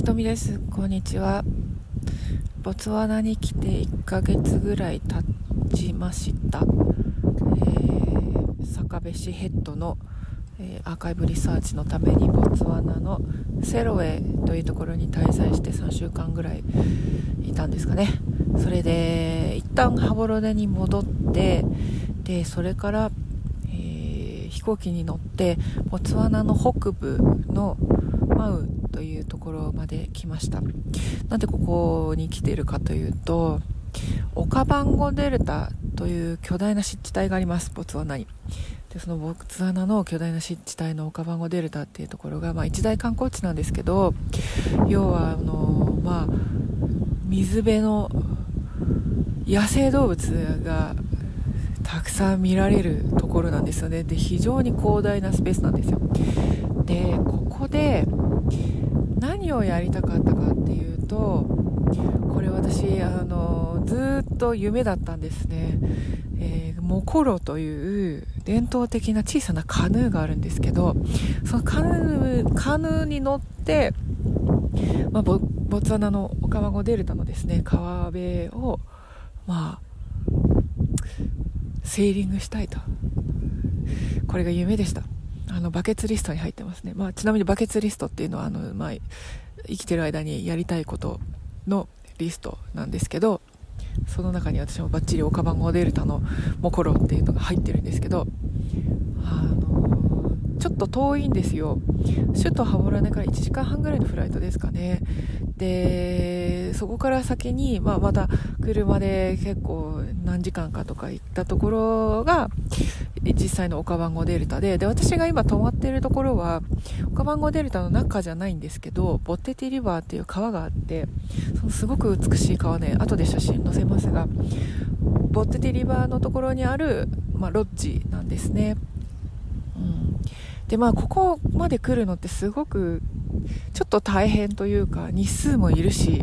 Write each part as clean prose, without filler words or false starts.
ひとみです。こんにちは。ボツワナに来て1ヶ月ぐらい経ちました。坂部氏ヘッドの、アーカイブリサーチのためにボツワナのセロエというところに滞在して3週間ぐらいいたんですかね。それで一旦ハボロデに戻って、でそれから、飛行機に乗ってボツワナの北部のマウというところまで来ました。なんでここに来ているかというと、オカバンゴデルタという巨大な湿地帯があります、ボツワナに。でそのボツワナの巨大な湿地帯のオカバンゴデルタっていうところが、一大観光地なんですけど、要は水辺の野生動物がたくさん見られるところなんですよね。で非常に広大なスペースなんですよ。でここで何をやりたかったかっていうと、これ私ずっと夢だったんですね。モコロという伝統的な小さなカヌーがあるんですけど、そのカヌーに乗って、ボツワナのオカバンゴデルタのですね川辺をセーリングしたいと。これが夢でした。バケツリストに入ってますね。ちなみにバケツリストっていうのは生きてる間にやりたいことのリストなんですけど、その中に私もバッチリオカバンゴデルタのモコロっていうのが入ってるんですけど、ちょっと遠いんですよ。首都ハボロネから1時間半ぐらいのフライトですかね。でそこから先に、また車で結構何時間かとか行ったところが実際のオカバンゴデルタで、私が今泊まっているところはオカバンゴデルタの中じゃないんですけど、ボッテティリバーっていう川があって、そのすごく美しい川ね、後で写真載せますが、ボッテティリバーのところにある、ロッジなんですね。でここまで来るのってすごくちょっと大変というか、日数もいるし、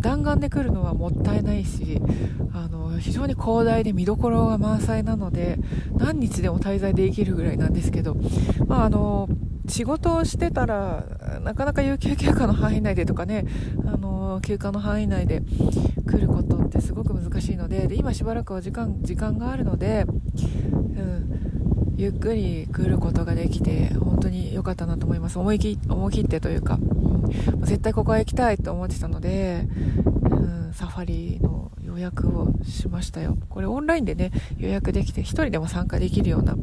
弾丸で来るのはもったいないし、非常に広大で見どころが満載なので何日でも滞在できるぐらいなんですけど、仕事をしてたらなかなか有給休暇の範囲内でとかね、休暇の範囲内で来ることってすごく難しいので、今しばらくは時間があるので、ゆっくり来ることができて本当に良かったなと思います。思い切ってというか、絶対ここへ行きたいと思ってたので、サファリの予約をしましたよ。これオンラインでね予約できて、一人でも参加できるような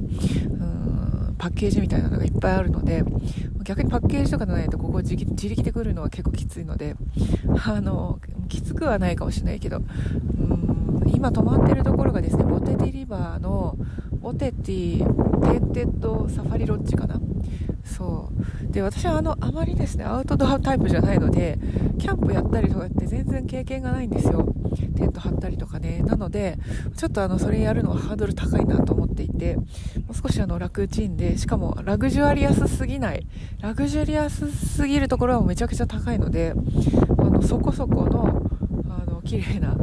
パッケージみたいなのがいっぱいあるので、逆にパッケージとかじゃないとここ自力で来るのは結構きついので、きつくはないかもしれないけど、今泊まってるところがですね、ボテティリバーのボテティテンテッドサファリロッジかな。そうで、私はあまりですねアウトドアタイプじゃないので、キャンプやったりとかって全然経験がないんですよ。テント張ったりとかね。なのでちょっとそれやるのはハードル高いなと思っていて、もう少し楽ちんで、しかもラグジュアリアスすぎるところはめちゃくちゃ高いので、そこそこの綺麗な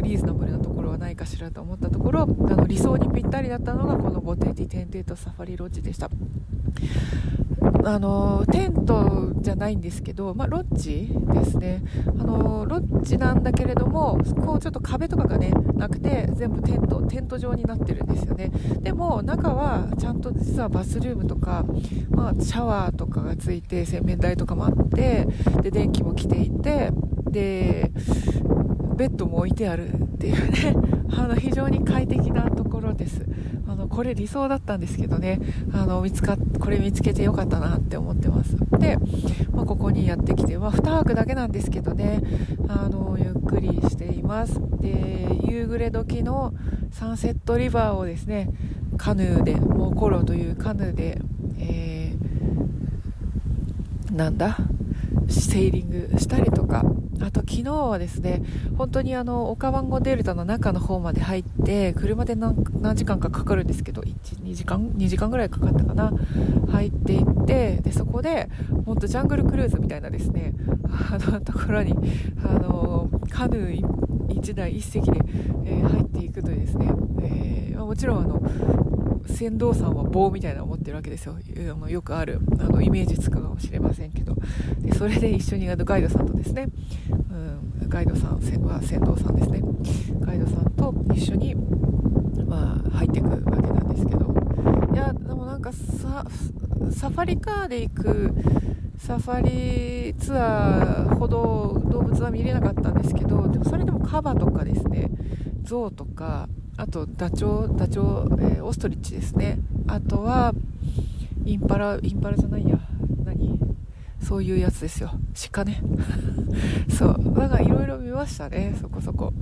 リーズナブルなところはないかしらと思ったところ、理想にぴったりだったのがこのボテティテンテッドサファリロッジでした。テントじゃないんですけど、ロッジですね。ロッジなんだけれども、こうちょっと壁とかがねなくて、全部テント状になってるんですよね。でも中はちゃんと実はバスルームとか、シャワーとかがついて、洗面台とかもあって、で電気も来ていて、でベッドも置いてあるっていうね非常に快適なところです。これ理想だったんですけどね、これ見つけてよかったなって思ってます。で、ここにやってきて、2泊だけなんですけどね、ゆっくりしています。で夕暮れ時のサンセットリバーをですねカヌーで、モコロというカヌーで、セーリングしたりとか、あと昨日はですね本当にオカバンゴデルタの中の方まで入って、車で何時間かかかるんですけど、2時間ぐらいかかったかな、入っていって、でそこで本当ジャングルクルーズみたいなですねところにカヌー1台1隻で、入っていくとですね、もちろん船頭さんは棒みたいなのを持ってるわけですよ。よくあるイメージつくかもしれませんけど、でそれで一緒にガイドさんとですね、ガイドさんは船頭さんですね、ガイドさんと一緒に、入っていくわけなんですけど、いやでもなんかサファリカーで行くサファリツアーほど動物は見れなかったんですけど、でもそれでもカバとかですね、ゾウとか、あとダチョウ、オストリッチですね、あとはインパラじゃないや、そういうやつですよ、鹿ねそうなんかいろいろ見ましたね、そこそこ、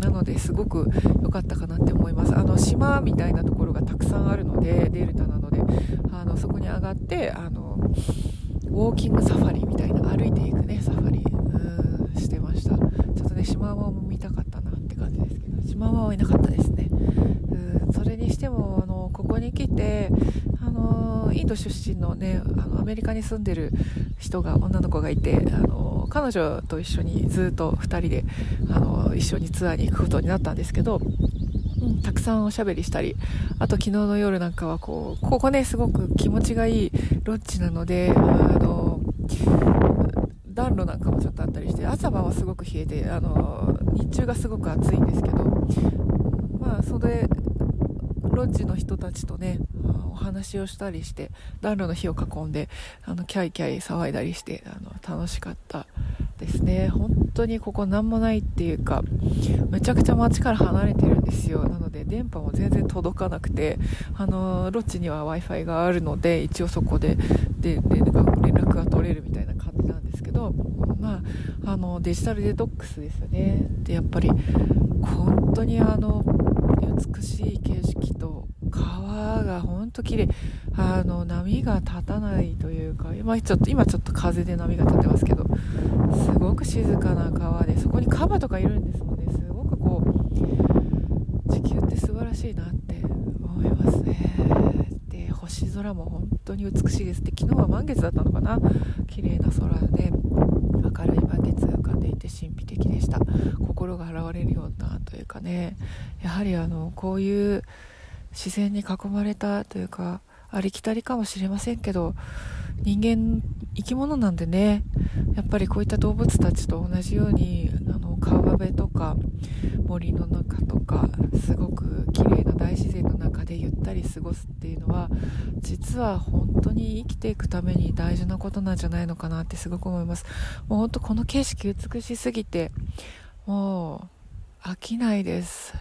なのですごく良かったかなって思います。島みたいなところがたくさんあるので、デルタなので、そこに上がって、ウォーキングサファリみたいな、歩いていくねサファリしてました。ちょっとねシマワも見たかったなって感じですけど、シマワはいなかったですね。それにしてもここに来てインド出身のね、アメリカに住んでる人が、女の子がいて、彼女と一緒にずっと2人で一緒にツアーに行くことになったんですけど、たくさんおしゃべりしたり、あと昨日の夜なんかはここねすごく気持ちがいいロッジなので、暖炉なんかもちょっとあったりして、朝晩はすごく冷えて、日中がすごく暑いんですけど、それロッジの人たちとねお話をしたりして、暖炉の火を囲んでキャイキャイ騒いだりして、楽しかったですね。本当にここ何もないっていうか、めちゃくちゃ街から離れてるんですよ。なので電波も全然届かなくて、ロッジには Wi-Fi があるので、一応そこで連絡が取れるみたいな感じなんですけど、デジタルデトックスですよね。でやっぱり本当に美しい景色と川が本当綺麗、波が立たないというか、今ちょっと風で波が立ってますけど、すごく静かな川で、そこにカバとかいるんですもんね。すごく地球って素晴らしいなって思いますね。で星空も本当に美しいですって、昨日は満月だったのかな、綺麗な空で明るい満月が浮かんでいて神秘的でした。心が洗われるようなというかね、やはりこういう自然に囲まれたというか、ありきたりかもしれませんけど、人間生き物なんでね、やっぱりこういった動物たちと同じように川辺とか森の中とか、すごく綺麗な大自然の中でゆったり過ごすっていうのは、実は本当に生きていくために大事なことなんじゃないのかなってすごく思います。もう本当この景色美しすぎて、もう飽きないです。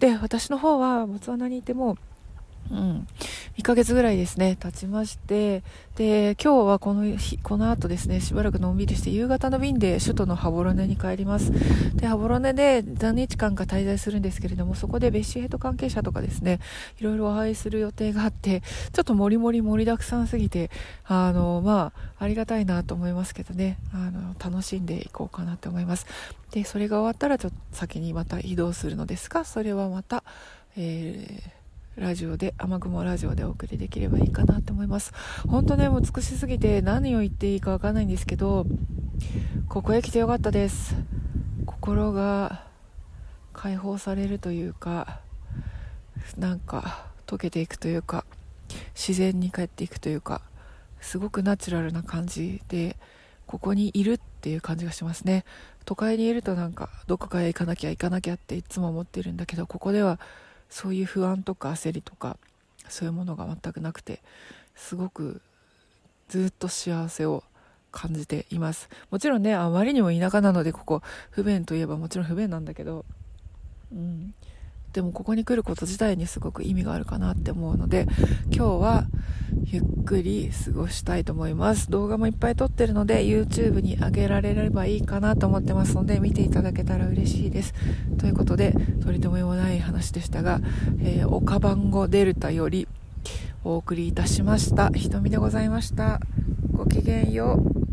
で私の方はボツワナにいても1ヶ月ぐらいですね経ちまして、で今日はこの後ですね、しばらくのんびりして、夕方の便で首都のハボロネに帰ります。でハボロネで何日間か滞在するんですけれども、そこでベッシーヘッド関係者とかですね、いろいろお会いする予定があって、ちょっと盛りだくさんすぎて、ありがたいなと思いますけどね、楽しんでいこうかなと思います。でそれが終わったらちょっと先にまた移動するのですが、それはまた、ラジオで、雨雲ラジオでお送りできればいいかなと思います。本当ね、美しすぎて何を言っていいかわからないんですけど、ここへ来てよかったです。心が解放されるというか、なんか溶けていくというか、自然に帰っていくというか、すごくナチュラルな感じで、ここにいるっていう感じがしますね。都会にいるとなんかどこかへ行かなきゃっていつも思ってるんだけど、ここではそういう不安とか焦りとかそういうものが全くなくて、すごくずっと幸せを感じています。もちろんね、あまりにも田舎なので、ここ不便といえばもちろん不便なんだけど、でもここに来ること自体にすごく意味があるかなって思うので、今日はゆっくり過ごしたいと思います。動画もいっぱい撮ってるので YouTube に上げられればいいかなと思ってますので、見ていただけたら嬉しいです。ということで、とりとめもない話でしたが、オカバンゴデルタよりお送りいたしました。ひとみでございました。ごきげんよう。